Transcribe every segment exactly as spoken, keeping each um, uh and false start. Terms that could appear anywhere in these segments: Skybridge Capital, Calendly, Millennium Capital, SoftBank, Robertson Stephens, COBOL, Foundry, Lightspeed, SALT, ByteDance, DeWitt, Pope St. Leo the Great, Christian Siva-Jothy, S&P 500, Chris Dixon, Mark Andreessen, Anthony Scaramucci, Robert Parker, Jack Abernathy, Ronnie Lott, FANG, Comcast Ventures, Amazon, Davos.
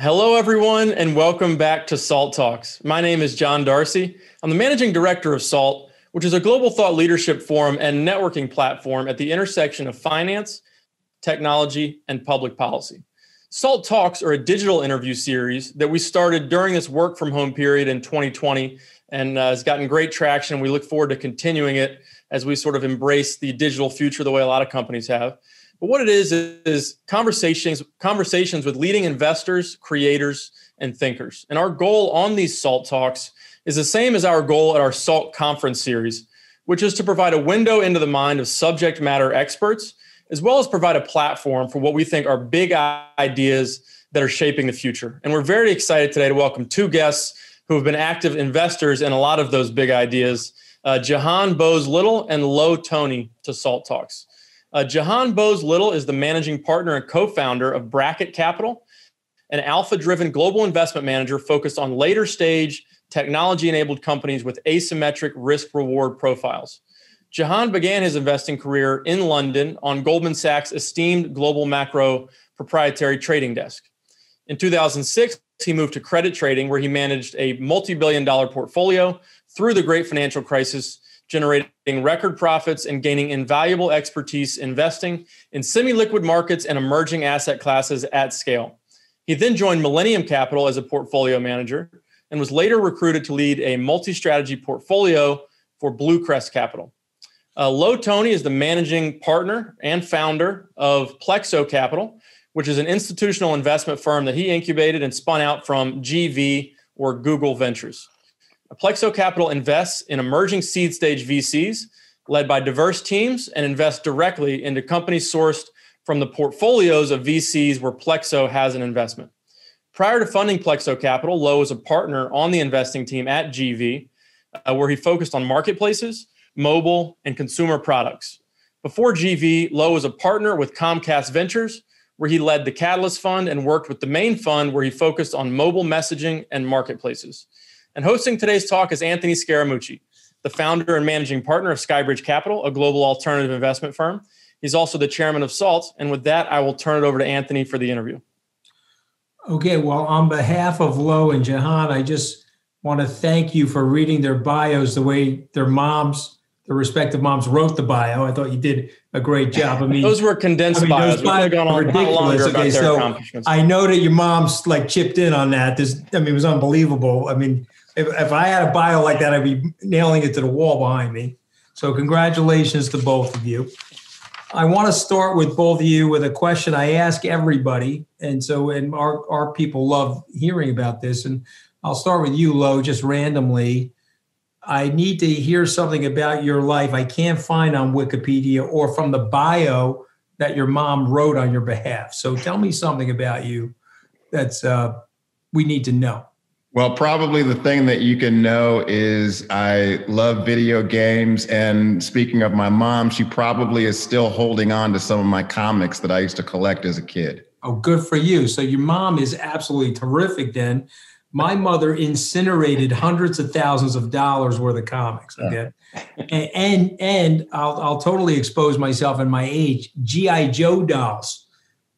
Hello, everyone, and welcome back to SALT Talks. My name is John Darcy. I'm the managing director of SALT, which is a global thought leadership forum and networking platform at the intersection of finance, technology, and public policy. SALT Talks are a digital interview series that we started during this work from home period in twenty twenty and uh, has gotten great traction. We look forward to continuing it as we sort of embrace the digital future the way a lot of companies have. But what it is, is conversations, conversations with leading investors, creators, and thinkers. And our goal on these SALT Talks is the same as our goal at our SALT Conference series, which is to provide a window into the mind of subject matter experts, as well as provide a platform for what we think are big ideas that are shaping the future. And we're very excited today to welcome two guests who have been active investors in a lot of those big ideas, uh, Jahan Bose-Little and Lo Toney, to SALT Talks. Uh, Jahan Bose-Little is the managing partner and co-founder of Bracket Capital, an alpha-driven global investment manager focused on later stage technology-enabled companies with asymmetric risk-reward profiles. Jahan began his investing career in London on Goldman Sachs' esteemed global macro proprietary trading desk. In two thousand six, he moved to credit trading, where he managed a multi-billion dollar portfolio through the great financial crisis, generating record profits and gaining invaluable expertise investing in semi-liquid markets and emerging asset classes at scale. He then joined Millennium Capital as a portfolio manager and was later recruited to lead a multi-strategy portfolio for Bluecrest Capital. Uh, Lo Toney is the managing partner and founder of Plexo Capital, which is an institutional investment firm that he incubated and spun out from G V, or Google Ventures. Plexo Capital invests in emerging seed stage V Cs led by diverse teams and invests directly into companies sourced from the portfolios of V Cs where Plexo has an investment. Prior to funding Plexo Capital, Lo was a partner on the investing team at G V, uh, where he focused on marketplaces, mobile, and consumer products. Before G V, Lo was a partner with Comcast Ventures, where he led the Catalyst Fund and worked with the main fund, where he focused on mobile messaging and marketplaces. And hosting today's talk is Anthony Scaramucci, the founder and managing partner of Skybridge Capital, a global alternative investment firm. He's also the chairman of SALT. And with that, I will turn it over to Anthony for the interview. Okay, well, on behalf of Lo and Jahan, I just want to thank you for reading their bios the way their moms, their respective moms, wrote the bio. I thought you did a great job. I mean, those were condensed I mean, bios. Those bios we gone on ridiculous. Okay, about so their I know that your mom's like chipped in on that. This, I mean, it was unbelievable. I mean, If, if I had a bio like that, I'd be nailing it to the wall behind me. So congratulations to both of you. I want to start with both of you with a question I ask everybody. And so and our, our people love hearing about this. And I'll start with you, Lo, just randomly. I need to hear something about your life I can't find on Wikipedia or from the bio that your mom wrote on your behalf. So tell me something about you that's uh, we need to know. Well, probably the thing that you can know is I love video games. And speaking of my mom, she probably is still holding on to some of my comics that I used to collect as a kid. Oh, good for you. So your mom is absolutely terrific then. My mother incinerated hundreds of thousands of dollars worth of comics. Okay? and and, and I'll, I'll totally expose myself and my age, G I Joe dolls.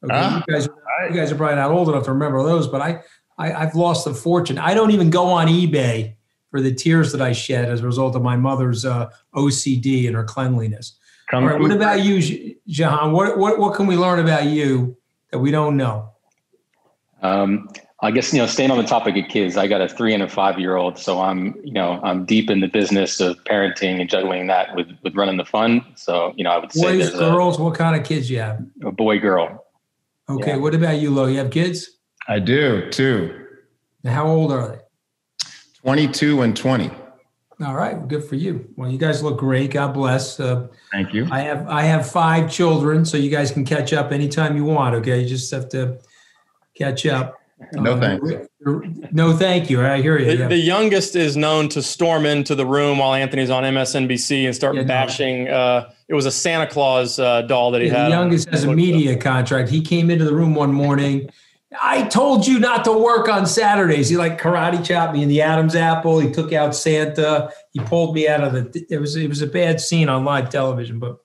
Okay, ah, you, guys, you guys are probably not old enough to remember those, but I... I, I've lost a fortune. I don't even go on eBay for the tears that I shed as a result of my mother's uh, O C D and her cleanliness. Come All right, what about you, Jahan? What, what what can we learn about you that we don't know? Um, I guess, you know, staying on the topic of kids, I got a three and a five-year-old, so I'm, you know, I'm deep in the business of parenting and juggling that with with running the fund. So, you know, I would say boys, girls. A, what kind of kids you have? A boy, girl. Okay. Yeah. What about you, Lo? You have kids? I do, too. Now, how old are they? twenty-two and twenty. All right. Good for you. Well, you guys look great. God bless. Uh, Thank you. I have I have five children, so you guys can catch up anytime you want, okay? You just have to catch up. No, um, thanks. No, thank you. I hear you. The, yeah. the youngest is known to storm into the room while Anthony's on M S N B C and start yeah, bashing. No. Uh, it was a Santa Claus uh, doll that he yeah, had. The youngest has a media contract. He came into the room one morning. I told you not to work on Saturdays. He like karate chopped me in the Adam's apple. He took out Santa. He pulled me out of the, it was, it was a bad scene on live television, but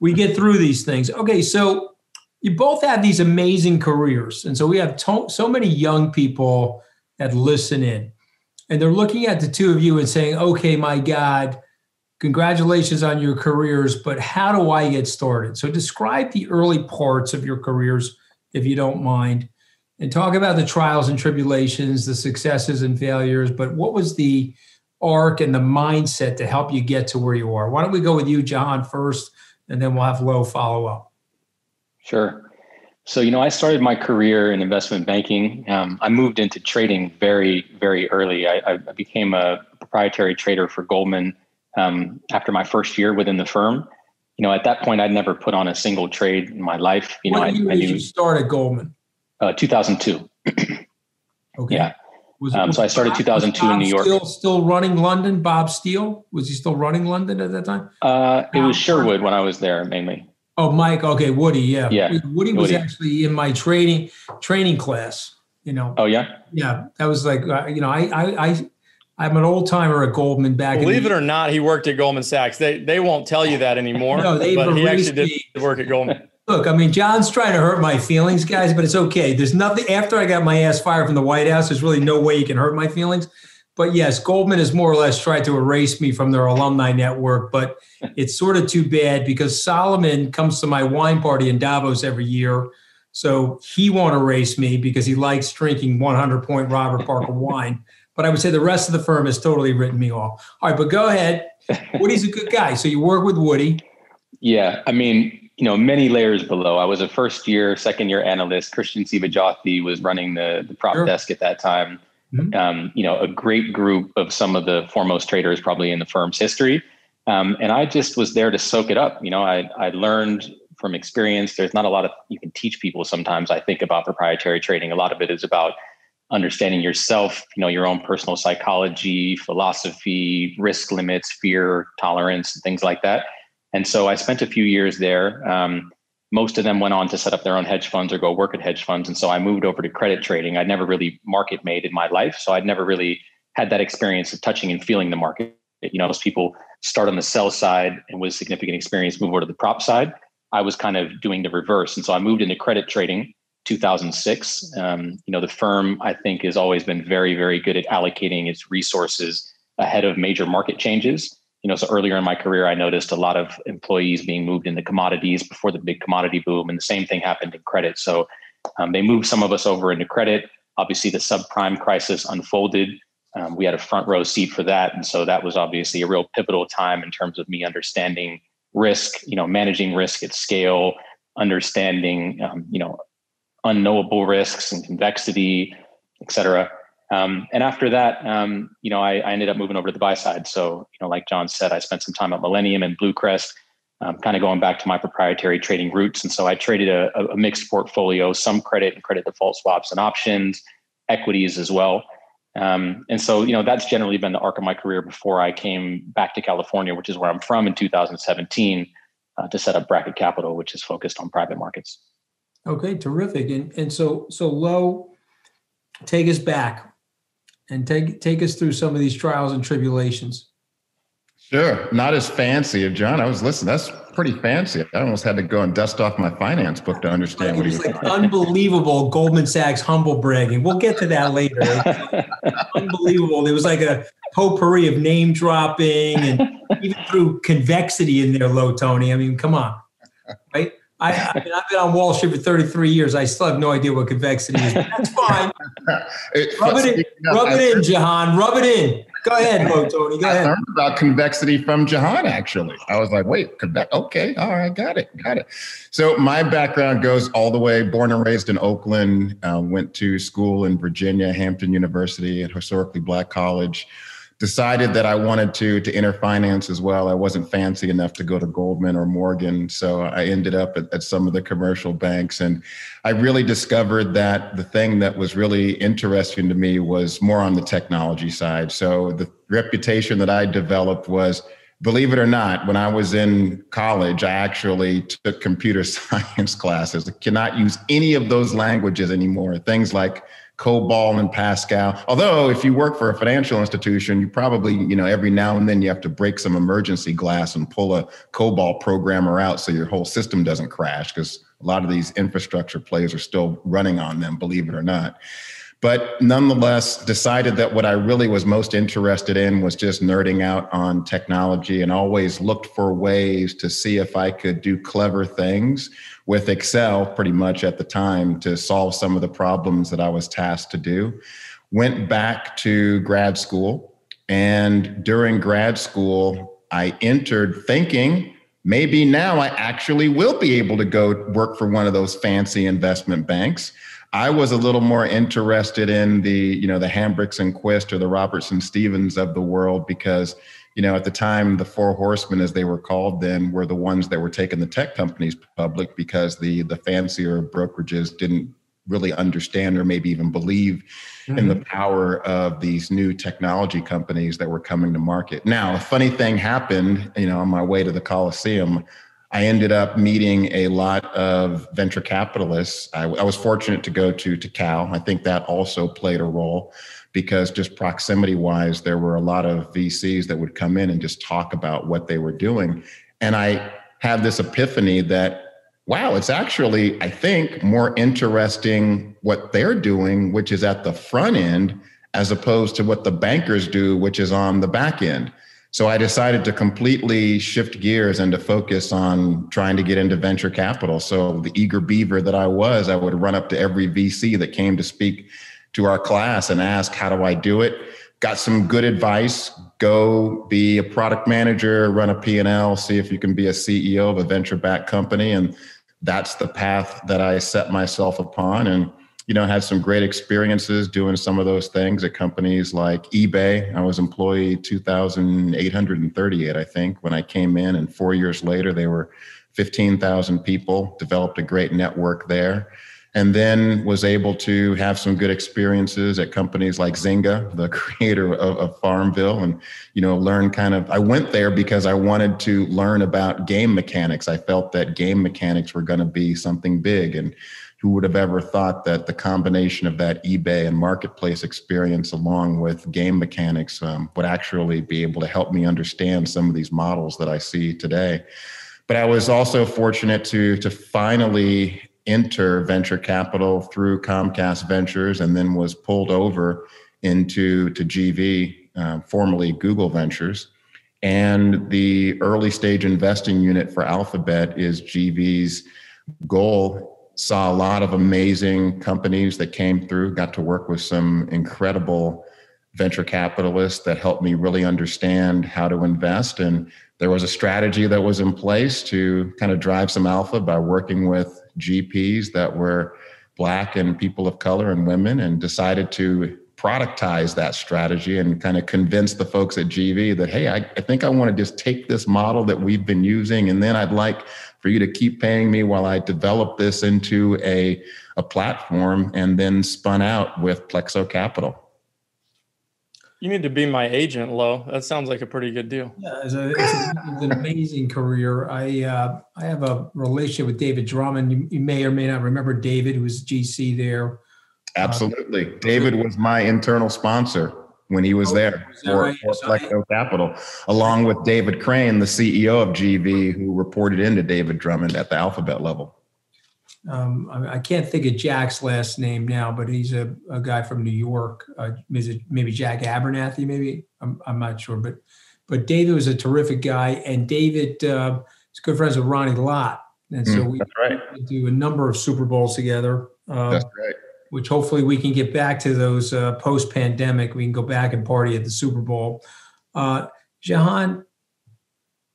we get through these things. Okay. So you both have these amazing careers. And so we have to- so many young people that listen in, and they're looking at the two of you and saying, okay, my God, congratulations on your careers, but how do I get started? So describe the early parts of your careers, if you don't mind, and talk about the trials and tribulations, the successes and failures, but what was the arc and the mindset to help you get to where you are? Why don't we go with you, Jahan, first, and then we'll have Lo follow up. Sure. So, you know, I started my career in investment banking. Um, I moved into trading very, very early. I, I became a proprietary trader for Goldman um, after my first year within the firm. You know, at that point, I'd never put on a single trade in my life. You know, I, I knew. When did you start at Goldman? Uh, two thousand two. Okay. Yeah. Was it, um, was so I started Bob, two thousand two in New York. Still, still running London? Bob Steele? Was he still running London at that time? Uh, it was Sherwood when I was there mainly. Oh, Mike. Okay. Woody. Yeah. yeah. Woody was Woody. actually in my training training class, you know. Oh, yeah. Yeah. That was like, uh, you know, I, I, I, I'm an old timer at Goldman back. Believe in the- it or not, he worked at Goldman Sachs. They, they won't tell you that anymore, no, they but he actually did me. work at Goldman. Look, I mean, John's trying to hurt my feelings, guys, but it's okay. There's nothing after I got my ass fired from the White House. There's really no way you can hurt my feelings. But yes, Goldman has more or less tried to erase me from their alumni network, but it's sort of too bad because Solomon comes to my wine party in Davos every year. So he won't erase me because he likes drinking one hundred point Robert Parker wine. But I would say the rest of the firm has totally written me off. All right, but go ahead. Woody's a good guy. So you work with Woody. Yeah, I mean, you know, many layers below. I was a first year, second year analyst. Christian Siva-Jothy was running the, the prop sure. desk at that time. Mm-hmm. Um, you know, a great group of some of the foremost traders probably in the firm's history. Um, and I just was there to soak it up. You know, I, I learned from experience. There's not a lot of you can teach people sometimes, I think, about proprietary trading. A lot of it is about understanding yourself, you know, your own personal psychology, philosophy, risk limits, fear, tolerance, and things like that. And so I spent a few years there. Um, most of them went on to set up their own hedge funds or go work at hedge funds. And so I moved over to credit trading. I'd never really market made in my life. So I'd never really had that experience of touching and feeling the market. You know, most people start on the sell side and with significant experience, move over to the prop side. I was kind of doing the reverse. And so I moved into credit trading two thousand six. Um, you know, the firm, I think, has always been very, very good at allocating its resources ahead of major market changes. You know, so earlier in my career, I noticed a lot of employees being moved into commodities before the big commodity boom. And the same thing happened in credit. So um, they moved some of us over into credit. Obviously, the subprime crisis unfolded. Um, we had a front row seat for that. And so that was obviously a real pivotal time in terms of me understanding risk, you know, managing risk at scale, understanding, um, you know, unknowable risks and convexity, et cetera. Um, and after that, um, you know, I, I ended up moving over to the buy side. So, you know, like John said, I spent some time at Millennium and Bluecrest, um, kind of going back to my proprietary trading roots. And so I traded a, a mixed portfolio, some credit and credit default swaps and options, equities as well. Um, and so, you know, that's generally been the arc of my career before I came back to California, which is where I'm from, in two thousand seventeen uh, to set up Bracket Capital, which is focused on private markets. Okay, terrific. And and so, so Lo, take us back. And take take us through some of these trials and tribulations. Sure. Not as fancy. John, I was listening. That's pretty fancy. I almost had to go and dust off my finance book to understand what he was like doing. Unbelievable Goldman Sachs humble bragging. We'll get to that later. Unbelievable. There was like a potpourri of name dropping and even through convexity in there, Lo Toney. I mean, come on. Right? I, I mean, I've been on Wall Street for thirty-three years. I still have no idea what convexity is. That's fine. it, rub it in, up, rub I, it in, Jahan. Rub it in. Go ahead, Lo Toney. Go I ahead. I learned about convexity from Jahan, actually. I was like, wait, conve- okay, all right, got it, got it. So my background goes all the way, born and raised in Oakland, uh, went to school in Virginia, Hampton University, a historically black college. Decided that I wanted to to enter finance as well. I wasn't fancy enough to go to Goldman or Morgan. So I ended up at, at some of the commercial banks. And I really discovered that the thing that was really interesting to me was more on the technology side. So the reputation that I developed was, believe it or not, when I was in college, I actually took computer science classes. I cannot use any of those languages anymore. Things like COBOL and Pascal. Although if you work for a financial institution, you probably, you know, every now and then you have to break some emergency glass and pull a COBOL programmer out so your whole system doesn't crash, because a lot of these infrastructure plays are still running on them, believe it or not. But nonetheless, decided that what I really was most interested in was just nerding out on technology, and always looked for ways to see if I could do clever things with Excel pretty much at the time to solve some of the problems that I was tasked to do. Went back to grad school, and during grad school, I entered thinking, maybe now I actually will be able to go work for one of those fancy investment banks. I was a little more interested in the, you know, the Hambrechts and Quist or the Robertson Stephens of the world, because, you know, at the time, the Four Horsemen, as they were called then, were the ones that were taking the tech companies public, because the the fancier brokerages didn't really understand or maybe even believe mm-hmm. in the power of these new technology companies that were coming to market. Now, a funny thing happened, you know, on my way to the Coliseum. I ended up meeting a lot of venture capitalists. I, I was fortunate to go to, to Cal. I think that also played a role, because just proximity wise, there were a lot of V Cs that would come in and just talk about what they were doing. And I had this epiphany that, wow, it's actually, I think, more interesting what they're doing, which is at the front end, as opposed to what the bankers do, which is on the back end. So I decided to completely shift gears and to focus on trying to get into venture capital. So the eager beaver that I was, I would run up to every V C that came to speak to our class and ask, how do I do it? Got some good advice. Go be a product manager, run a P and L, see if you can be a C E O of a venture-backed company. And that's the path that I set myself upon. And you know, had some great experiences doing some of those things at companies like eBay. I was employee two thousand eight hundred thirty-eight, I think, when I came in, and four years later, they were fifteen thousand people, developed a great network there, and then was able to have some good experiences at companies like Zynga, the creator of, of Farmville, and, you know, learn kind of, I went there because I wanted to learn about game mechanics. I felt that game mechanics were going to be something big, and who would have ever thought that the combination of that eBay and marketplace experience along with game mechanics um, would actually be able to help me understand some of these models that I see today. But I was also fortunate to, to finally enter venture capital through Comcast Ventures, and then was pulled over into to G V, uh, formerly Google Ventures. And the early stage investing unit for Alphabet is G V's goal. Saw a lot of amazing companies that came through, got to work with some incredible venture capitalists that helped me really understand how to invest. And there was a strategy that was in place to kind of drive some alpha by working with G Ps that were Black and people of color and women, and decided to productize that strategy and kind of convince the folks at G V that, hey, I, I think I want to just take this model that we've been using, and then I'd like for you to keep paying me while I develop this into a, a platform, and then spun out with Plexo Capital. You need to be my agent, Lo. That sounds like a pretty good deal. Yeah, it's, a, it's an amazing career. I uh, I have a relationship with David Drummond. You, you may or may not remember David, who was G C there. Absolutely. Uh, David was my internal sponsor when he was there for, for Plexo Capital, along with David Krane, the C E O of G V, who reported into David Drummond at the Alphabet level. Um, I can't think of Jack's last name now, but he's a, a guy from New York. Uh, maybe Jack Abernathy, maybe? I'm, I'm not sure. But but David was a terrific guy. And David uh, is good friends with Ronnie Lott. And so mm, we right. do a number of Super Bowls together. Um, that's right. Which hopefully we can get back to those uh, post-pandemic. We can go back and party at the Super Bowl. Uh, Jahan,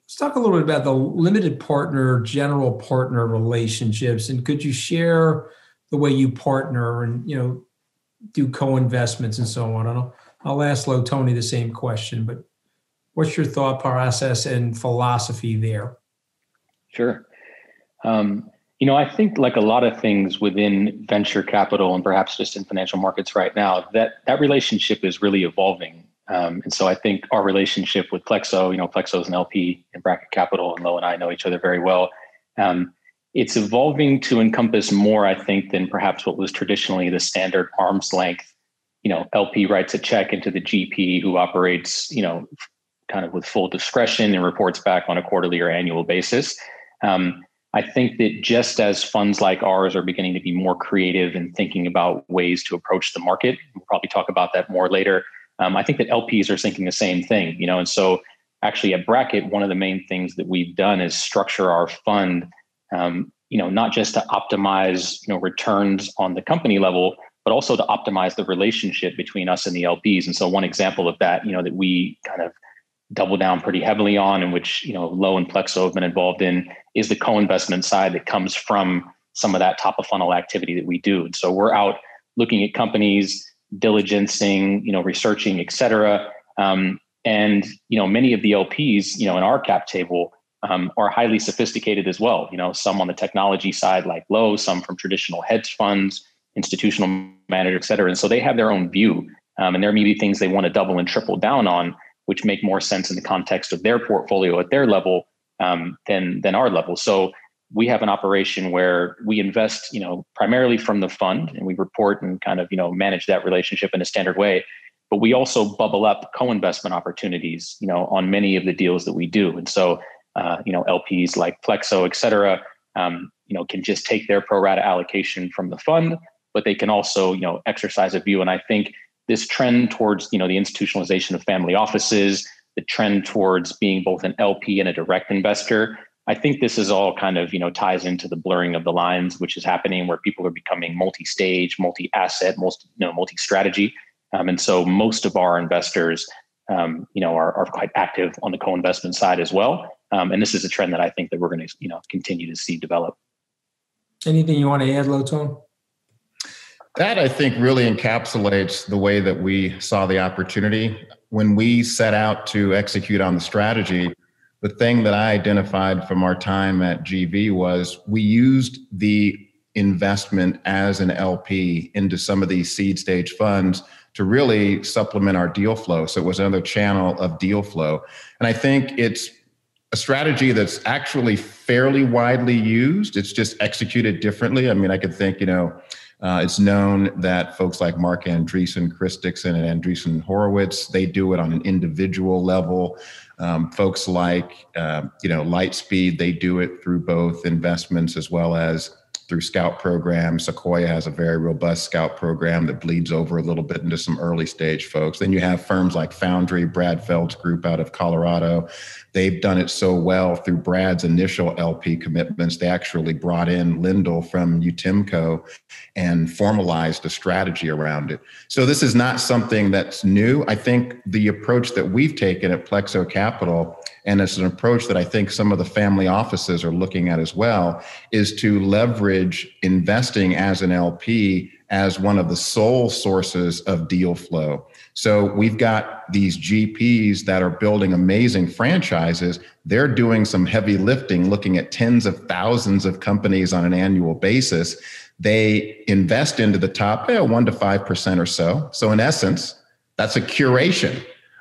let's talk a little bit about the limited partner, general partner relationships. And could you share the way you partner and, you know, do co-investments and so on? And I'll, I'll ask Lo Toney the same question, but what's your thought process and philosophy there? Sure. Um You know, I think like a lot of things within venture capital and perhaps just in financial markets right now, that that relationship is really evolving. Um, and so I think our relationship with Plexo, you know, Plexo is an L P in Bracket Capital, and Lo and I know each other very well, um, it's evolving to encompass more, I think, than perhaps what was traditionally the standard arm's length, you know, L P writes a check into the G P who operates, you know, kind of with full discretion and reports back on a quarterly or annual basis. Um, I think that just as funds like ours are beginning to be more creative and thinking about ways to approach the market, we'll probably talk about that more later. Um, I think that L Ps are thinking the same thing, you know, and so actually at Bracket, one of the main things that we've done is structure our fund, um, you know, not just to optimize, you know, returns on the company level, but also to optimize the relationship between us and the L Ps. And so one example of that, you know, that we kind of double down pretty heavily on, and which, you know, Lo and Plexo have been involved in, is the co-investment side that comes from some of that top of funnel activity that we do. And so we're out looking at companies, diligencing, you know, researching, et cetera. Um, and, you know, many of the L Ps, you know, in our cap table um, are highly sophisticated as well. You know, some on the technology side like Lo, some from traditional hedge funds, institutional manager, et cetera. And so they have their own view um, and there may be things they want to double and triple down on, which make more sense in the context of their portfolio at their level um, than, than our level. So we have an operation where we invest, you know, primarily from the fund, and we report and kind of, you know, manage that relationship in a standard way. But we also bubble up co-investment opportunities, you know, on many of the deals that we do. And so, uh, you know, L Ps like Plexo, et cetera, um, you know, can just take their pro rata allocation from the fund, but they can also, you know, exercise a view. And I think this trend towards, you know, the institutionalization of family offices, the trend towards being both an L P and a direct investor, I think this is all kind of, you know, ties into the blurring of the lines, which is happening where people are becoming multi-stage, multi-asset, multi, you know, multi-strategy. Um, and so most of our investors, um, you know, are, are quite active on the co-investment side as well. Um, and this is a trend that I think that we're going to, you know, continue to see develop. Anything you want to add, Lo Toney? That, I think, really encapsulates the way that we saw the opportunity. When we set out to execute on the strategy, the thing that I identified from our time at G V was we used the investment as an L P into some of these seed stage funds to really supplement our deal flow. So it was another channel of deal flow. And I think it's a strategy that's actually fairly widely used. It's just executed differently. I mean, I could think, you know, Uh, it's known that folks like Mark Andreessen, Chris Dixon, and Andreessen Horowitz, they do it on an individual level. Um, folks like, uh, you know, Lightspeed, they do it through both investments as well as through scout programs. Sequoia has a very robust scout program that bleeds over a little bit into some early stage folks. Then you have firms like Foundry, Brad Feld's group out of Colorado. They've done it so well through Brad's initial L P commitments. They actually brought in Lindell from Utimco and formalized a strategy around it. So this is not something that's new. I think the approach that we've taken at Plexo Capital, and it's an approach that I think some of the family offices are looking at as well, is to leverage investing as an L P as one of the sole sources of deal flow. So we've got these G Ps that are building amazing franchises. They're doing some heavy lifting, looking at tens of thousands of companies on an annual basis. They invest into the top eh, one to five percent or so. So in essence, that's a curation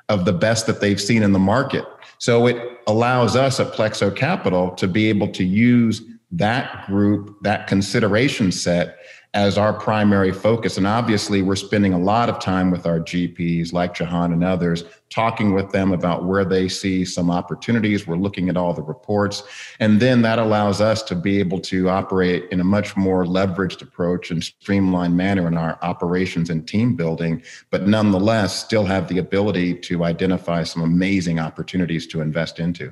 of the best that they've seen in the market. So it allows us at Plexo Capital to be able to use that group, that consideration set as our primary focus. And obviously we're spending a lot of time with our G Ps like Jahan and others, talking with them about where they see some opportunities. We're looking at all the reports. And then that allows us to be able to operate in a much more leveraged approach and streamlined manner in our operations and team building, but nonetheless still have the ability to identify some amazing opportunities to invest into.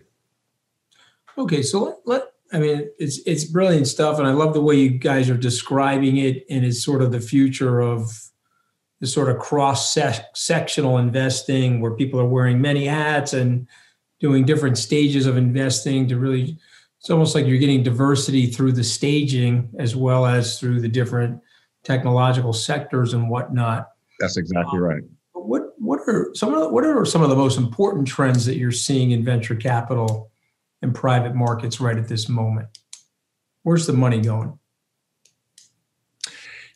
Okay, so let, let I mean, it's it's brilliant stuff, and I love the way you guys are describing it, and it's sort of the future of the sort of cross-sectional investing where people are wearing many hats and doing different stages of investing to really, it's almost like you're getting diversity through the staging as well as through the different technological sectors and whatnot. That's exactly um, right. What what are some of the, what are some of the most important trends that you're seeing in venture capital in private markets right at this moment? Where's the money going?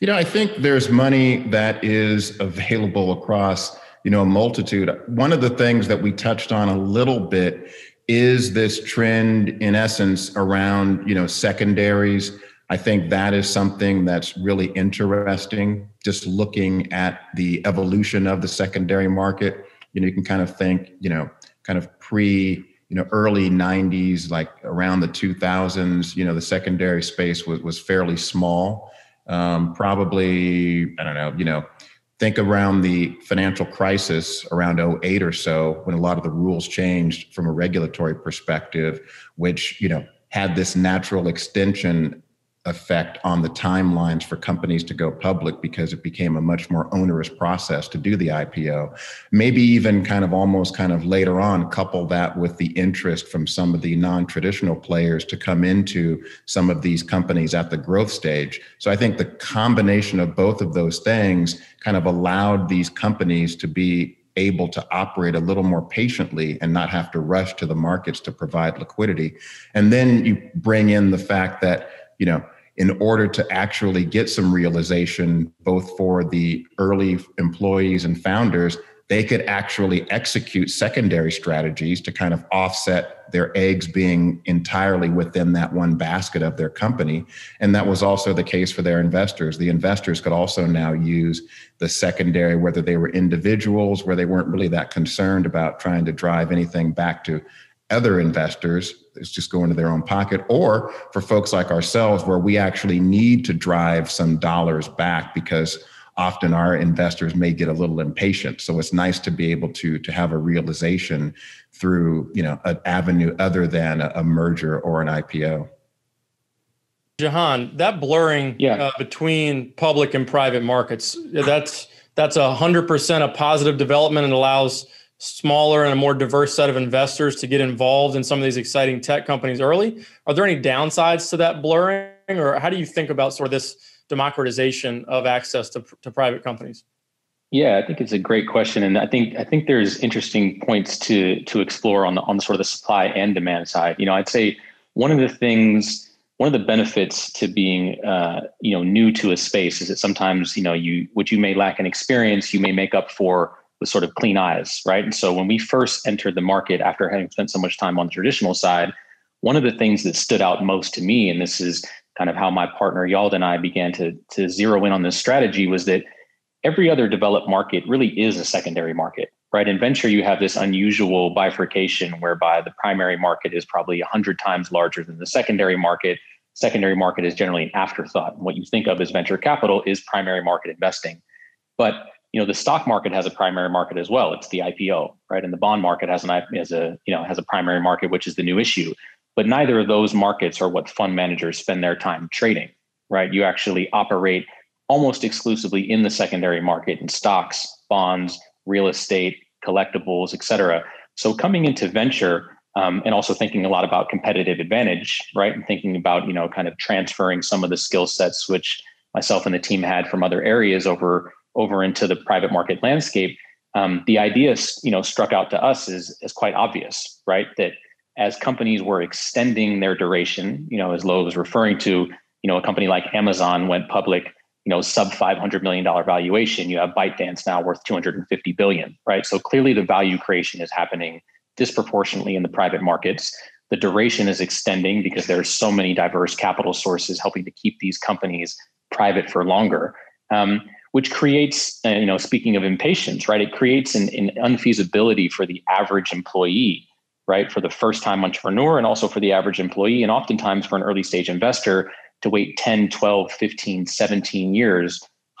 You know, I think there's money that is available across, you know, a multitude. One of the things that we touched on a little bit is this trend, in essence, around, you know, secondaries. I think that is something that's really interesting, just looking at the evolution of the secondary market. You know, you can kind of think, you know, kind of pre, you know, early nineties, like around the two thousands, you know, the secondary space was, was fairly small. Um, probably, I don't know, you know, think around the financial crisis around oh eight or so, when a lot of the rules changed from a regulatory perspective, which, you know, had this natural extension effect on the timelines for companies to go public, because it became a much more onerous process to do the I P O. Maybe even kind of almost kind of later on, couple that with the interest from some of the non-traditional players to come into some of these companies at the growth stage. So I think the combination of both of those things kind of allowed these companies to be able to operate a little more patiently and not have to rush to the markets to provide liquidity. And then you bring in the fact that, you know, in order to actually get some realization, both for the early employees and founders, they could actually execute secondary strategies to kind of offset their eggs being entirely within that one basket of their company. And that was also the case for their investors. The investors could also now use the secondary, whether they were individuals, where they weren't really that concerned about trying to drive anything back to other investors, it's just going to their own pocket, or for folks like ourselves, where we actually need to drive some dollars back because often our investors may get a little impatient. So it's nice to be able to, to have a realization through, you know, an avenue other than a, a merger or an I P O. Jahan, that blurring yeah. uh, between public and private markets, that's that's one hundred percent a positive development, and allows smaller and a more diverse set of investors to get involved in some of these exciting tech companies early. Are there any downsides to that blurring, or how do you think about sort of this democratization of access to, to private companies? Yeah, I think it's a great question. And I think I think there's interesting points to to explore on the on sort of the supply and demand side. You know, I'd say one of the things, one of the benefits to being, uh, you know, new to a space is that sometimes, you know, you what you may lack in experience, you may make up for with sort of clean eyes, right? And so when we first entered the market after having spent so much time on the traditional side, one of the things that stood out most to me, and this is kind of how my partner Yald and I began to, to zero in on this strategy, was that every other developed market really is a secondary market, right? In venture, you have this unusual bifurcation whereby the primary market is probably one hundred times larger than the secondary market. Secondary market is generally an afterthought. And what you think of as venture capital is primary market investing. But you know, the stock market has a primary market as well. It's the I P O, right? And the bond market has an as a you know has a primary market, which is the new issue. But neither of those markets are what fund managers spend their time trading, right? You actually operate almost exclusively in the secondary market in stocks, bonds, real estate, collectibles, et cetera. So coming into venture, um, and also thinking a lot about competitive advantage, right? And thinking about, you know, kind of transferring some of the skill sets which myself and the team had from other areas over. over into the private market landscape, um, the idea, you know, struck out to us is, is quite obvious, right? That as companies were extending their duration, you know, as Lo was referring to, you know, a company like Amazon went public, you know, sub five hundred million dollars valuation. You have ByteDance now worth two hundred fifty billion dollars, right? So clearly the value creation is happening disproportionately in the private markets. The duration is extending because there are so many diverse capital sources helping to keep these companies private for longer. Um, which creates, uh, you know, speaking of impatience, right? It creates an, an unfeasibility for the average employee, right? For the first time entrepreneur and also for the average employee. And oftentimes for an early stage investor to wait ten, twelve, fifteen, seventeen years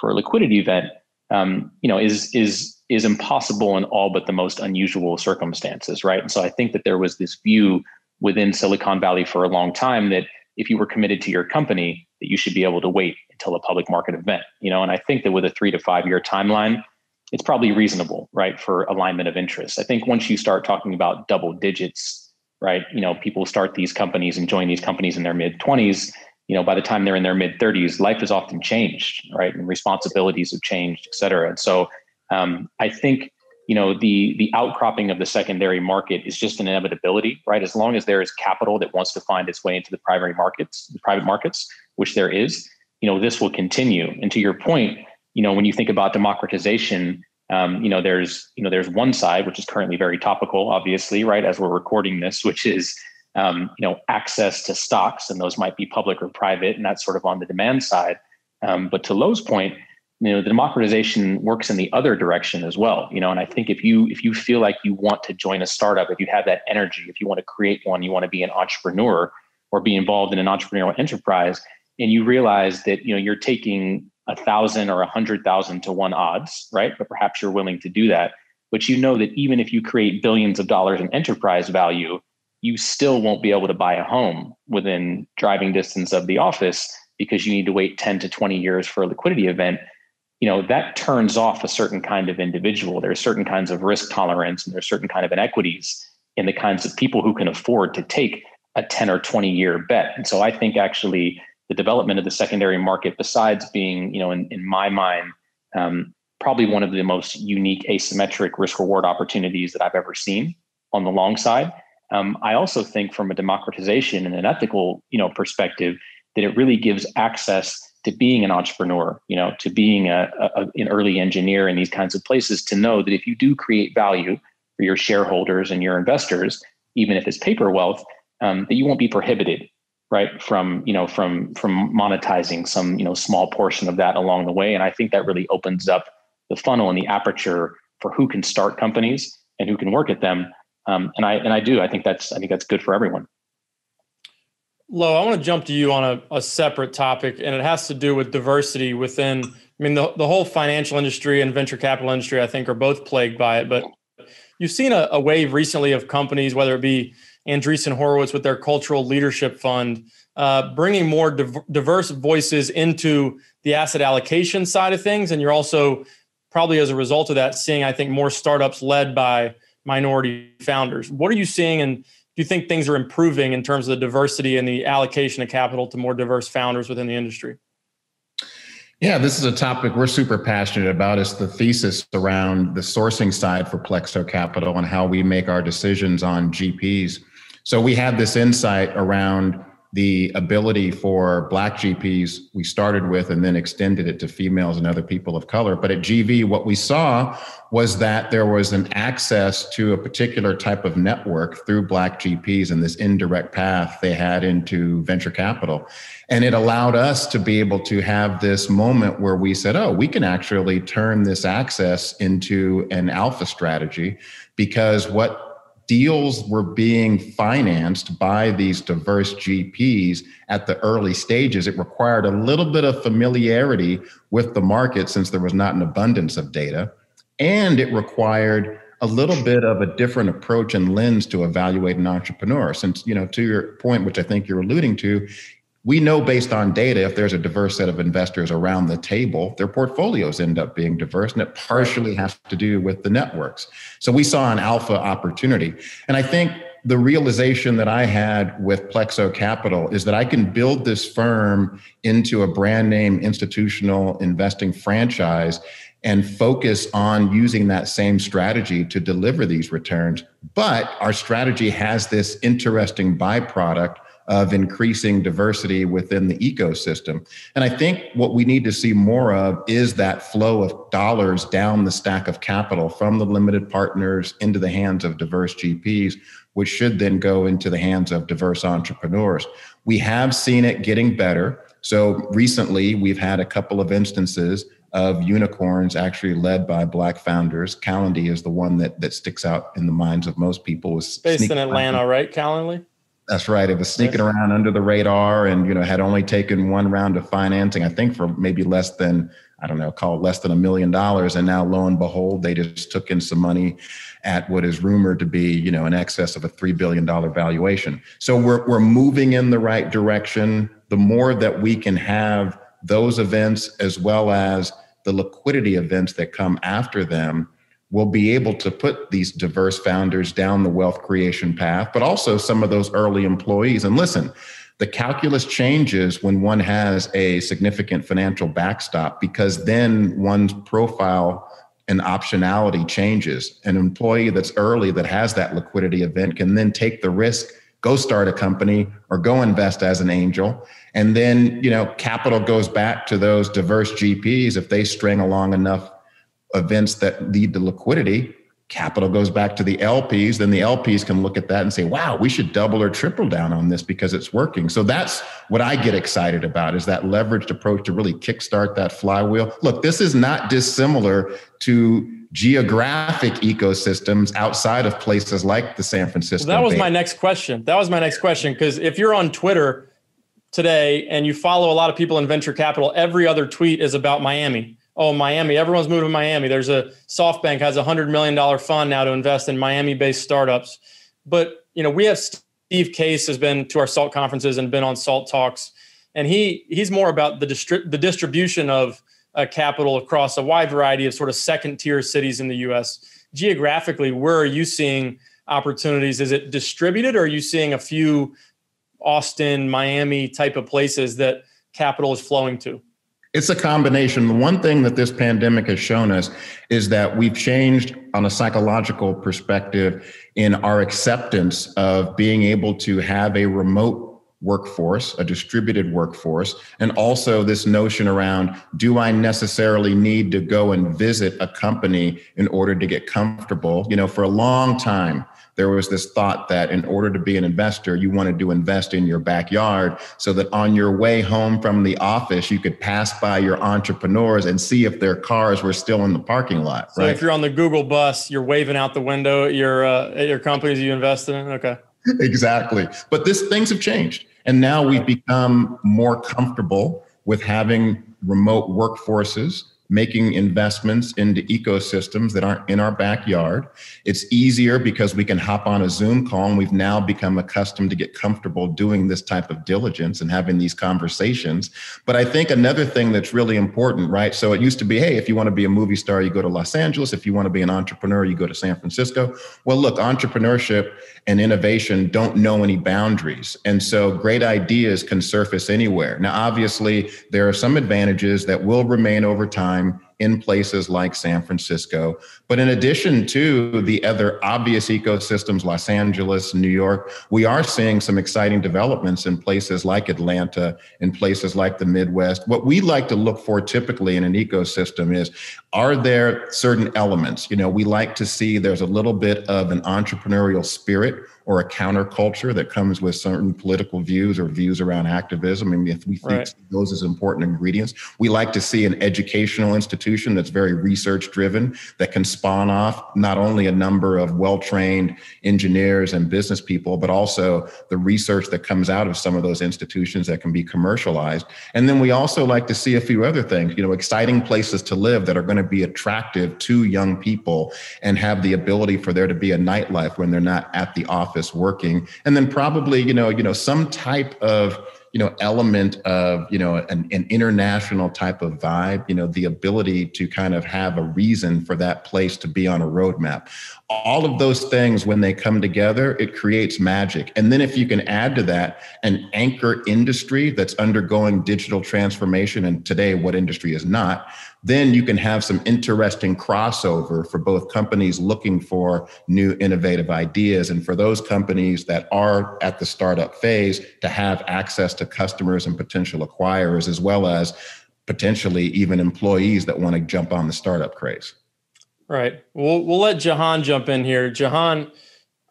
for a liquidity event, um, you know, is, is, is impossible in all but the most unusual circumstances, right? And so I think that there was this view within Silicon Valley for a long time that if you were committed to your company, that you should be able to wait until a public market event, you know, and I think that with a three to five year timeline, it's probably reasonable, right, for alignment of interests. I think once you start talking about double digits, right, you know, people start these companies and join these companies in their mid twenties, you know, by the time they're in their mid thirties, life has often changed, right, and responsibilities have changed, et cetera. And so um, I think, you know, the the outcropping of the secondary market is just an inevitability, right? As long as there is capital that wants to find its way into the primary markets, the private markets, which there is, you know, this will continue. And to your point, you know, when you think about democratization, Um, you know, there's, you know, there's one side, which is currently very topical, obviously, right, as we're recording this, which is, um, you know, access to stocks, and those might be public or private, and that's sort of on the demand side. Um, but to Lo's point, you know, the democratization works in the other direction as well, you know, and I think if you, if you feel like you want to join a startup, if you have that energy, if you want to create one, you want to be an entrepreneur or be involved in an entrepreneurial enterprise, and you realize that, you know, you're taking a thousand or a hundred thousand to one odds, right? But perhaps you're willing to do that. But you know that even if you create billions of dollars in enterprise value, you still won't be able to buy a home within driving distance of the office because you need to wait ten to twenty years for a liquidity event. You know, that turns off a certain kind of individual. There are certain kinds of risk tolerance, and there are certain kind of inequities in the kinds of people who can afford to take a ten or twenty year bet. And so I think actually the development of the secondary market, besides being, you know, in, in my mind, um, probably one of the most unique asymmetric risk reward opportunities that I've ever seen on the long side. Um, I also think from a democratization and an ethical, you know, perspective, that it really gives access to being an entrepreneur, you know, to being a, a, an early engineer in these kinds of places, to know that if you do create value for your shareholders and your investors, even if it's paper wealth, um, that you won't be prohibited, right, from, you know, from, from monetizing some, you know, small portion of that along the way. And I think that really opens up the funnel and the aperture for who can start companies and who can work at them. Um, and I, and I do, I think that's, I think that's good for everyone. Lo, I want to jump to you on a, a separate topic, and it has to do with diversity within, I mean, the, the whole financial industry and venture capital industry, I think, are both plagued by it. But you've seen a, a wave recently of companies, whether it be Andreessen Horowitz with their Cultural Leadership Fund, uh, bringing more div- diverse voices into the asset allocation side of things. And you're also probably, as a result of that, seeing, I think, more startups led by minority founders. What are you seeing, and do you think things are improving in terms of the diversity and the allocation of capital to more diverse founders within the industry? Yeah, this is a topic we're super passionate about. It's the thesis around the sourcing side for Plexo Capital and how we make our decisions on G Ps. So we have this insight around the ability for Black G Ps we started with and then extended it to females and other people of color. But at G V, what we saw was that there was an access to a particular type of network through Black G Ps and this indirect path they had into venture capital. And it allowed us to be able to have this moment where we said, oh, we can actually turn this access into an alpha strategy, because what deals were being financed by these diverse G Ps at the early stages, it required a little bit of familiarity with the market since there was not an abundance of data. And it required a little bit of a different approach and lens to evaluate an entrepreneur. Since, you know, to your point, which I think you're alluding to, we know based on data, if there's a diverse set of investors around the table, their portfolios end up being diverse, and it partially has to do with the networks. So we saw an alpha opportunity. And I think the realization that I had with Plexo Capital is that I can build this firm into a brand name institutional investing franchise and focus on using that same strategy to deliver these returns. But our strategy has this interesting byproduct of increasing diversity within the ecosystem. And I think what we need to see more of is that flow of dollars down the stack of capital from the limited partners into the hands of diverse G Ps, which should then go into the hands of diverse entrepreneurs. We have seen it getting better. So recently, we've had a couple of instances of unicorns actually led by Black founders. Calendly is the one that, that sticks out in the minds of most people. Was based in Atlanta, out. Right, Calendly? That's right. It was sneaking around under the radar, and, you know, had only taken one round of financing, I think, for maybe less than, I don't know, call it less than a million dollars. And now, lo and behold, they just took in some money at what is rumored to be, you know, in excess of a three billion dollars valuation. So we're we're moving in the right direction. The more that we can have those events, as well as the liquidity events that come after them, we'll be able to put these diverse founders down the wealth creation path, but also some of those early employees. And listen, the calculus changes when one has a significant financial backstop, because then one's profile and optionality changes. An employee that's early, that has that liquidity event, can then take the risk, go start a company or go invest as an angel. And then, you know, capital goes back to those diverse G Ps if they string along enough events that lead to liquidity, capital goes back to the L Ps, then the L Ps can look at that and say, wow, we should double or triple down on this because it's working. So that's what I get excited about, is that leveraged approach to really kickstart that flywheel. Look, this is not dissimilar to geographic ecosystems outside of places like the San Francisco Bay. Well, that was my next question. That was my next question, because if you're on Twitter today and you follow a lot of people in venture capital, every other tweet is about Miami. Oh, Miami, everyone's moving to Miami. There's a SoftBank has a one hundred million dollars fund now to invest in Miami-based startups. But, you know, we have Steve Case has been to our SALT conferences and been on SALT Talks, and he he's more about the distri- the distribution of Uh, capital across a wide variety of sort of second tier cities in the U S. Geographically, where are you seeing opportunities? Is it distributed, or are you seeing a few Austin, Miami type of places that capital is flowing to? It's a combination. The one thing that this pandemic has shown us is that we've changed on a psychological perspective in our acceptance of being able to have a remote workforce, a distributed workforce, and also this notion around, do I necessarily need to go and visit a company in order to get comfortable? You know, for a long time, there was this thought that in order to be an investor, you wanted to invest in your backyard so that on your way home from the office, you could pass by your entrepreneurs and see if their cars were still in the parking lot. So right? If you're on the Google bus, you're waving out the window at your, uh, at your companies you invested in? Okay. Exactly. But this things have changed. And now we've become more comfortable with having remote workforces, making investments into ecosystems that aren't in our backyard. It's easier because we can hop on a Zoom call, and we've now become accustomed to get comfortable doing this type of diligence and having these conversations. But I think another thing that's really important, right? So it used to be, hey, if you want to be a movie star, you go to Los Angeles. If you want to be an entrepreneur, you go to San Francisco. Well, look, entrepreneurship and innovation don't know any boundaries. And so great ideas can surface anywhere. Now, obviously, there are some advantages that will remain over time in places like San Francisco. But in addition to the other obvious ecosystems, Los Angeles, New York, we are seeing some exciting developments in places like Atlanta, in places like the Midwest. What we like to look for typically in an ecosystem is, are there certain elements? You know, we like to see there's a little bit of an entrepreneurial spirit or a counterculture that comes with certain political views or views around activism. I mean, if we think right. those as important ingredients, we like to see an educational institution that's very research driven, that can spawn off not only a number of well-trained engineers and business people, but also the research that comes out of some of those institutions that can be commercialized. And then we also like to see a few other things, you know, exciting places to live that are going to be attractive to young people and have the ability for there to be a nightlife when they're not at the office working. And then probably, you know, you know, some type of, you know, element of, you know, an, an international type of vibe, you know, the ability to kind of have a reason for that place to be on a roadmap. All of those things, when they come together, it creates magic. And then if you can add to that an anchor industry that's undergoing digital transformation, and today what industry is not, then you can have some interesting crossover for both companies looking for new innovative ideas, and for those companies that are at the startup phase to have access to customers and potential acquirers, as well as potentially even employees that want to jump on the startup craze. Right. We'll, we'll let Jahan jump in here. Jahan,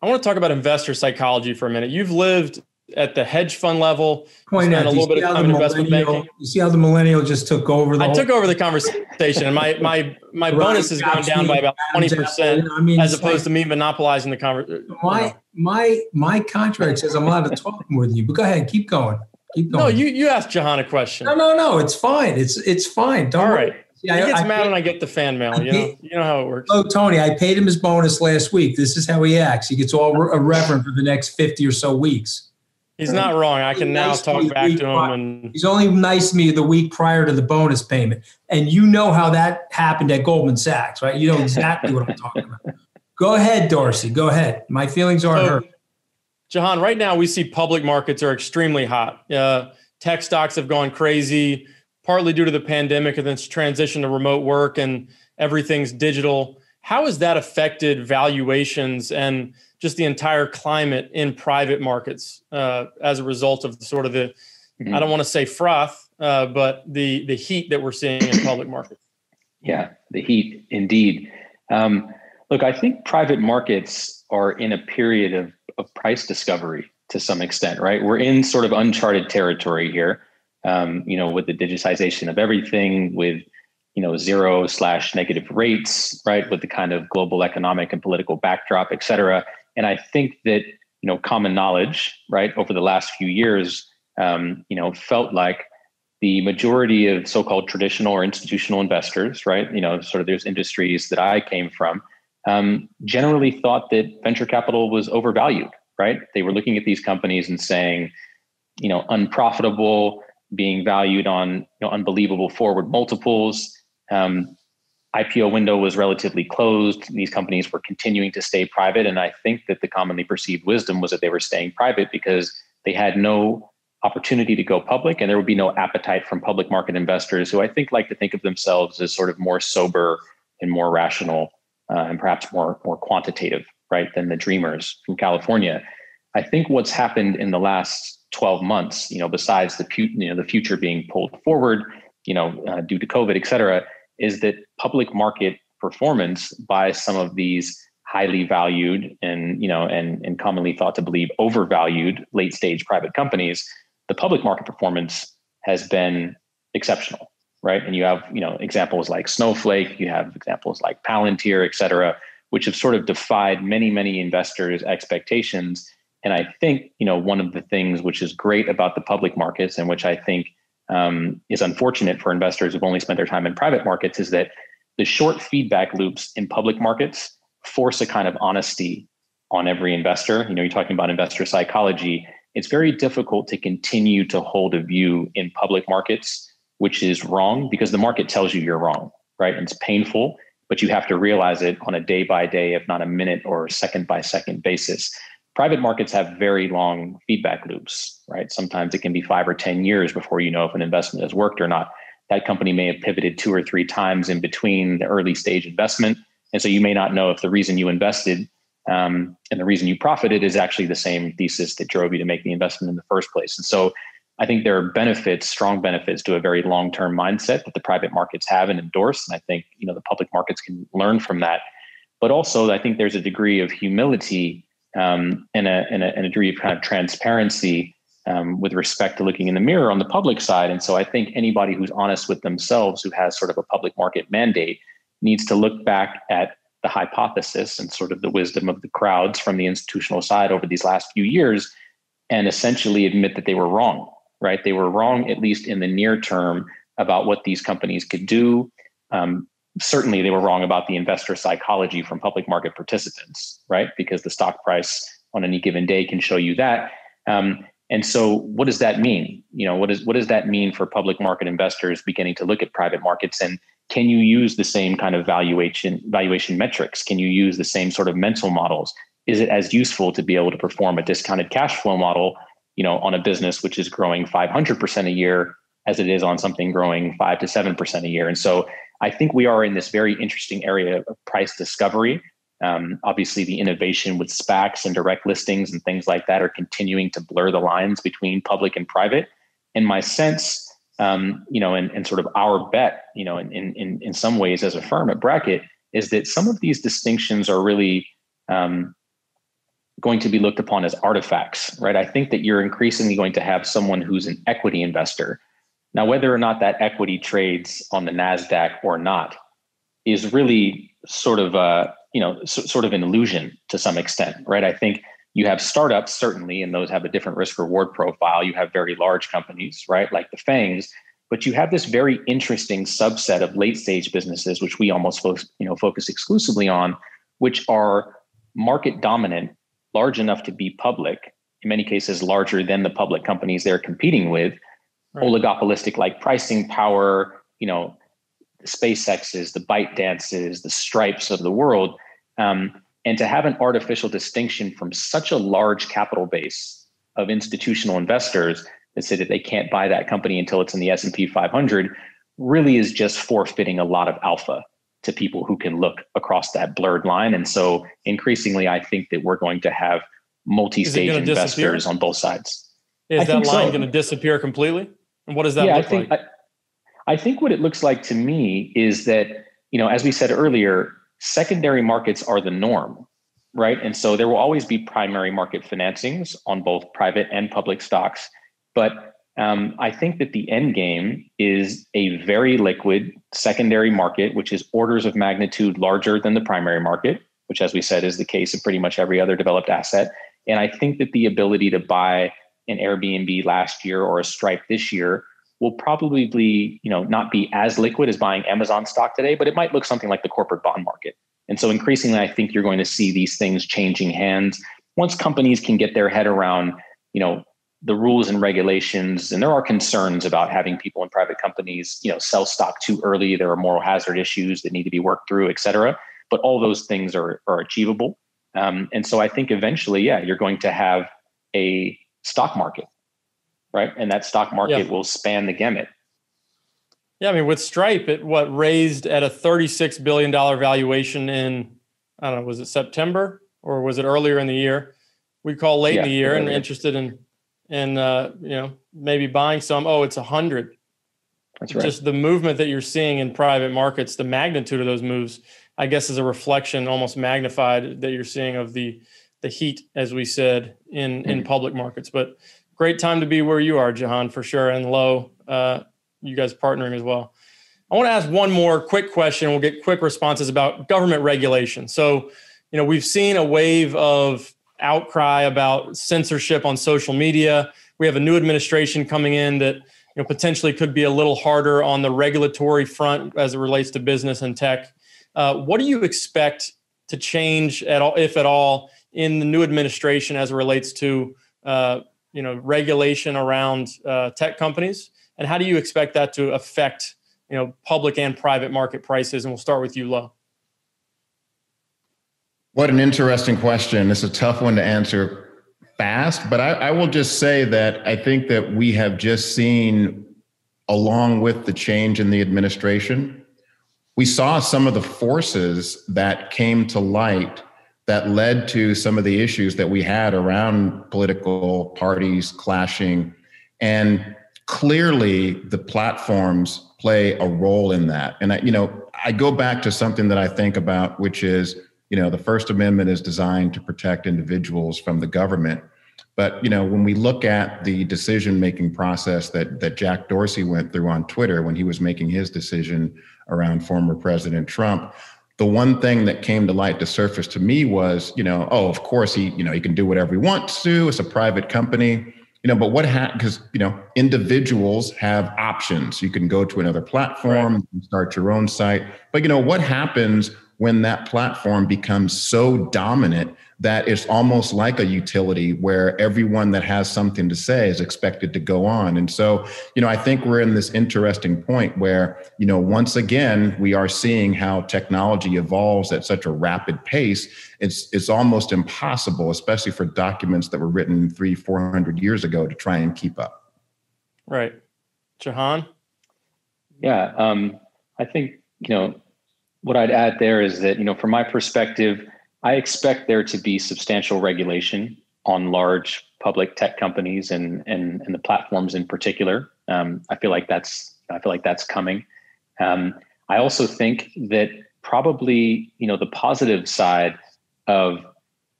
I want to talk about investor psychology for a minute. You've lived at the hedge fund level, point out a little bit of time in investment banking. You see how the millennial just took over the I whole took over the conversation, and my my my bonus has gone down by about twenty percent, I mean, as opposed like, to me monopolizing the conversation. My you know. my my contract says I'm allowed to talk more than you, but go ahead, keep going, keep going. No, you you asked Jahan a question. No, no, no, it's fine. It's it's fine. Don't All right. Yeah, he gets I, mad I, when I get the fan mail. I, you know, you know how it works. Oh, Tony, I paid him his bonus last week. This is how he acts. He gets all re- reverent for the next fifty or so weeks. He's not wrong. I can now talk back to him. And he's only nice to me the week prior to the bonus payment. And you know how that happened at Goldman Sachs, right? You know exactly what I'm talking about. Go ahead, Darcy. Go ahead. My feelings aren't hurt. Jahan, right now we see public markets are extremely hot. Uh, tech stocks have gone crazy, partly due to the pandemic and then transition to remote work and everything's digital. How has that affected valuations and just the entire climate in private markets uh, as a result of sort of the, mm-hmm. I don't want to say froth, uh, but the the heat that we're seeing in public markets? Yeah, the heat indeed. Um, look, I think private markets are in a period of, of price discovery to some extent, right? We're in sort of uncharted territory here, um, you know, with the digitization of everything, with, you know, zero slash negative rates, right? With the kind of global economic and political backdrop, et cetera. And I think that, you know, common knowledge, right, over the last few years, um, you know, felt like the majority of so-called traditional or institutional investors, right, you know, sort of those industries that I came from, um, generally thought that venture capital was overvalued, right? They were looking at these companies and saying, you know, unprofitable, being valued on, you know, unbelievable forward multiples. Um, I P O window was relatively closed. These companies were continuing to stay private. And I think that the commonly perceived wisdom was that they were staying private because they had no opportunity to go public and there would be no appetite from public market investors who I think like to think of themselves as sort of more sober and more rational uh, and perhaps more, more quantitative, right, than the dreamers from California. I think what's happened in the last twelve months, you know, besides the, you know, the future being pulled forward, you know, uh, due to COVID, et cetera, is that public market performance by some of these highly valued and, you know, and, and commonly thought to believe overvalued late stage private companies, the public market performance has been exceptional, right? And you have, you know, examples like Snowflake, you have examples like Palantir, et cetera, which have sort of defied many, many investors' expectations. And I think, you know, one of the things which is great about the public markets and which I think um, is unfortunate for investors who've only spent their time in private markets is that the short feedback loops in public markets force a kind of honesty on every investor. You know, you're talking about investor psychology. It's very difficult to continue to hold a view in public markets, which is wrong because the market tells you you're wrong, right? And it's painful, but you have to realize it on a day by day, if not a minute or second by second basis. Private markets have very long feedback loops, right? Sometimes it can be five or ten years before you know if an investment has worked or not. That company may have pivoted two or three times in between the early stage investment. And so you may not know if the reason you invested um, and the reason you profited is actually the same thesis that drove you to make the investment in the first place. And so I think there are benefits, strong benefits to a very long-term mindset that the private markets have and endorse. And I think, you know, the public markets can learn from that. But also I think there's a degree of humility Um, and, a, and, a, and a degree of kind of transparency um, with respect to looking in the mirror on the public side. And so I think anybody who's honest with themselves, who has sort of a public market mandate, needs to look back at the hypothesis and sort of the wisdom of the crowds from the institutional side over these last few years and essentially admit that they were wrong, right? They were wrong, at least in the near term, about what these companies could do. Um, Certainly, they were wrong about the investor psychology from public market participants, right? Because the stock price on any given day can show you that. Um, and so what does that mean? You know, what, is, what does that mean for public market investors beginning to look at private markets? And can you use the same kind of valuation, valuation metrics? Can you use the same sort of mental models? Is it as useful to be able to perform a discounted cash flow model, you know, on a business which is growing five hundred percent a year as it is on something growing five to seven percent a year? And so I think we are in this very interesting area of price discovery. Um, obviously, the innovation with SPACs and direct listings and things like that are continuing to blur the lines between public and private. In my sense, um, you know, and, and sort of our bet, you know, in, in, in some ways as a firm at Bracket, is that some of these distinctions are really um, going to be looked upon as artifacts, right? I think that you're increasingly going to have someone who's an equity investor. Now, whether or not that equity trades on the NASDAQ or not is really sort of a, you know, so, sort of an illusion to some extent, right? I think you have startups, certainly, and those have a different risk reward profile. You have very large companies, right, like the FANGs, but you have this very interesting subset of late stage businesses, which we almost fo- you know, focus exclusively on, which are market dominant, large enough to be public, in many cases, larger than the public companies they're competing with. Right. Oligopolistic like pricing power, you know, the SpaceX's, the ByteDance's, the Stripes of the world. Um, and to have an artificial distinction from such a large capital base of institutional investors that say that they can't buy that company until it's in the S and P five hundred really is just forfeiting a lot of alpha to people who can look across that blurred line. And so increasingly, I think that we're going to have multi-stage investors disappear on both sides. Is I that line so. going to disappear completely? And what does that yeah, look I think, like? I, I think what it looks like to me is that you know, as we said earlier, secondary markets are the norm, right? And so there will always be primary market financings on both private and public stocks. But um, I think that the end game is a very liquid secondary market, which is orders of magnitude larger than the primary market, which, as we said, is the case of pretty much every other developed asset. And I think that the ability to buy an Airbnb last year or a Stripe this year will probably be, you know, not be as liquid as buying Amazon stock today, but it might look something like the corporate bond market. And so increasingly, I think you're going to see these things changing hands once companies can get their head around, you know, the rules and regulations. And there are concerns about having people in private companies, you know, sell stock too early. There are moral hazard issues that need to be worked through, et cetera. But all those things are, are achievable. Um, and so I think eventually, yeah, you're going to have a stock market, right? And that stock market yeah. will span the gamut. Yeah, I mean, with Stripe, it what raised at a thirty-six billion dollars valuation in, I don't know, was it September or was it earlier in the year? We call late yeah, in the year and we're interested in, in uh, you know, maybe buying some. Oh, it's one hundred. That's right. Just the movement that you're seeing in private markets, the magnitude of those moves, I guess, is a reflection, almost magnified, that you're seeing of the the heat, as we said, in, in public markets. But great time to be where you are, Jahan, for sure. And Lo, uh, you guys partnering as well. I want to ask one more quick question. We'll get quick responses about government regulation. So, you know, we've seen a wave of outcry about censorship on social media. We have a new administration coming in that, you know, potentially could be a little harder on the regulatory front as it relates to business and tech. Uh, what do you expect to change at all, if at all, in the new administration as it relates to uh, you know, regulation around uh, tech companies? And how do you expect that to affect, you know, public and private market prices? And we'll start with you, Lo. What an interesting question. It's a tough one to answer fast, but I, I will just say that I think that we have just seen, along with the change in the administration, we saw some of the forces that came to light that led to some of the issues that we had around political parties clashing. And clearly the platforms play a role in that. And I, you know, I go back to something that I think about, which is, you know, the First Amendment is designed to protect individuals from the government. But, you know, when we look at the decision-making process that, that Jack Dorsey went through on Twitter when he was making his decision around former President Trump, the one thing that came to light, to surface to me was, you know, oh, of course, he, you know, he can do whatever he wants to. It's a private company, you know, but what happened, because, you know, individuals have options. You can go to another platform, right, and start your own site. But, you know, what happens when that platform becomes so dominant that it's almost like a utility where everyone that has something to say is expected to go on? And so, you know, I think we're in this interesting point where, you know, once again, we are seeing how technology evolves at such a rapid pace. It's it's almost impossible, especially for documents that were written three, four hundred years ago, to try and keep up. Right. Jahan? Yeah, um, I think, you know, what I'd add there is that, you know, from my perspective, I expect there to be substantial regulation on large public tech companies and and, and the platforms in particular. Um, I feel like that's I feel like that's coming. Um, I also think that probably, you know, the positive side of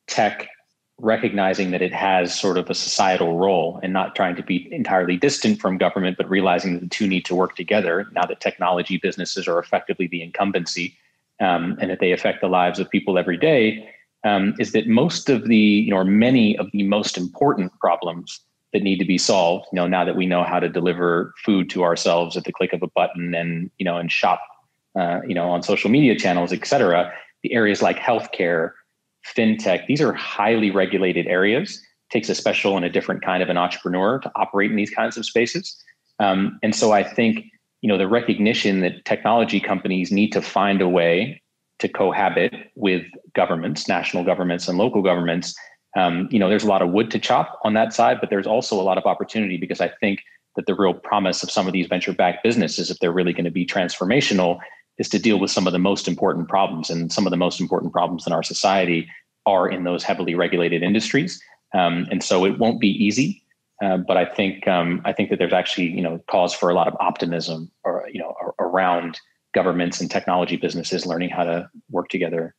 tech recognizing that it has sort of a societal role and not trying to be entirely distant from government, but realizing that the two need to work together now that technology businesses are effectively the incumbency, um, and that they affect the lives of people every day, um, is that most of the, you know, or many of the most important problems that need to be solved, you know, now that we know how to deliver food to ourselves at the click of a button and, you know, and shop, uh, you know, on social media channels, et cetera, the areas like healthcare, fintech, these are highly regulated areas. It takes a special and a different kind of an entrepreneur to operate in these kinds of spaces. Um, and so I think, you know, the recognition that technology companies need to find a way to cohabit with governments, national governments and local governments. Um, you know, there's a lot of wood to chop on that side, but there's also a lot of opportunity, because I think that the real promise of some of these venture-backed businesses, if they're really going to be transformational, is to deal with some of the most important problems, and some of the most important problems in our society are in those heavily regulated industries. Um, and so it won't be easy, uh, but I think um, I think that there's actually, you know, cause for a lot of optimism, or, you know, around governments and technology businesses learning how to work together.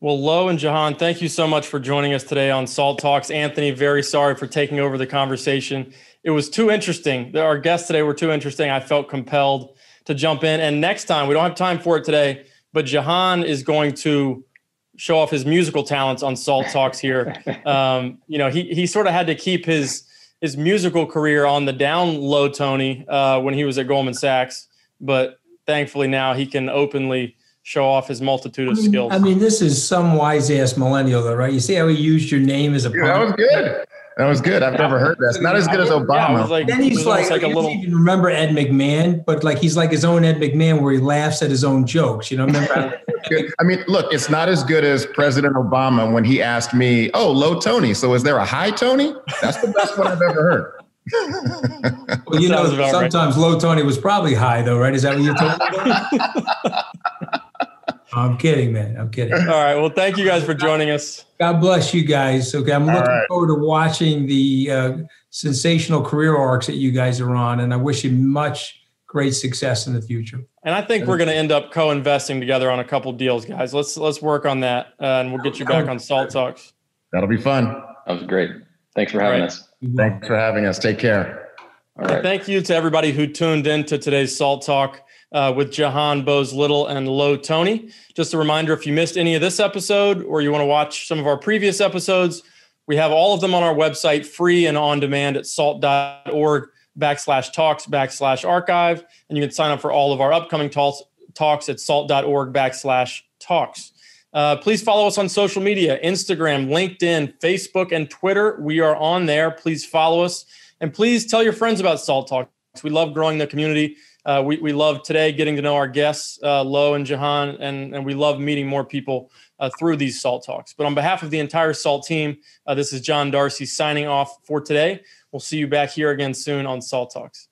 Well, Lo and Jahan, thank you so much for joining us today on SALT Talks. Anthony, very sorry for taking over the conversation. It was too interesting. Our guests today were too interesting. I felt compelled to jump in. And next time, we don't have time for it today, but Jahan is going to show off his musical talents on SALT Talks here. Um, you know, he he sort of had to keep his his musical career on the down low, Tony, uh, when he was at Goldman Sachs. But thankfully now he can openly show off his multitude of I mean, skills. I mean, this is some wise-ass millennial, though, right? You see how he used your name as a yeah, that was good. That was good. I've yeah. never heard that. It's not as good as Obama. Yeah, it was like, then he's it was like, like a little... you remember Ed McMahon, but like he's like his own Ed McMahon where he laughs at his own jokes. You know, remember? I mean, look, it's not as good as President Obama when he asked me, oh, Lo Toney, so is there a high Tony? That's the best one I've ever heard. Well, you know, sometimes right. Lo Toney was probably high, though, right? Is that what you're talking about? I'm kidding, man. I'm kidding. All right. Well, thank you guys for joining us. God bless you guys. Okay. I'm looking right. forward to watching the uh, sensational career arcs that you guys are on. And I wish you much great success in the future. And I think we're going to end up co-investing together on a couple deals, guys. Let's, let's work on that. Uh, and we'll get you back on SALT Talks. That'll be fun. That was great. Thanks for having right. us. Thanks for having us. Take care. All right. And thank you to everybody who tuned in to today's SALT Talk. Uh, with Jahan Bose-Little and Lo Toney. Just a reminder, if you missed any of this episode or you want to watch some of our previous episodes, we have all of them on our website, free and on demand at salt.org backslash talks backslash archive. And you can sign up for all of our upcoming talks, talks at salt.org backslash talks. Uh, please follow us on social media, Instagram, LinkedIn, Facebook, and Twitter. We are on there. Please follow us. And please tell your friends about SALT Talks. We love growing the community. Uh, we, we love today getting to know our guests, uh, Lo and Jahan, and, and we love meeting more people uh, through these SALT Talks. But on behalf of the entire SALT team, uh, this is John Darcy signing off for today. We'll see you back here again soon on SALT Talks.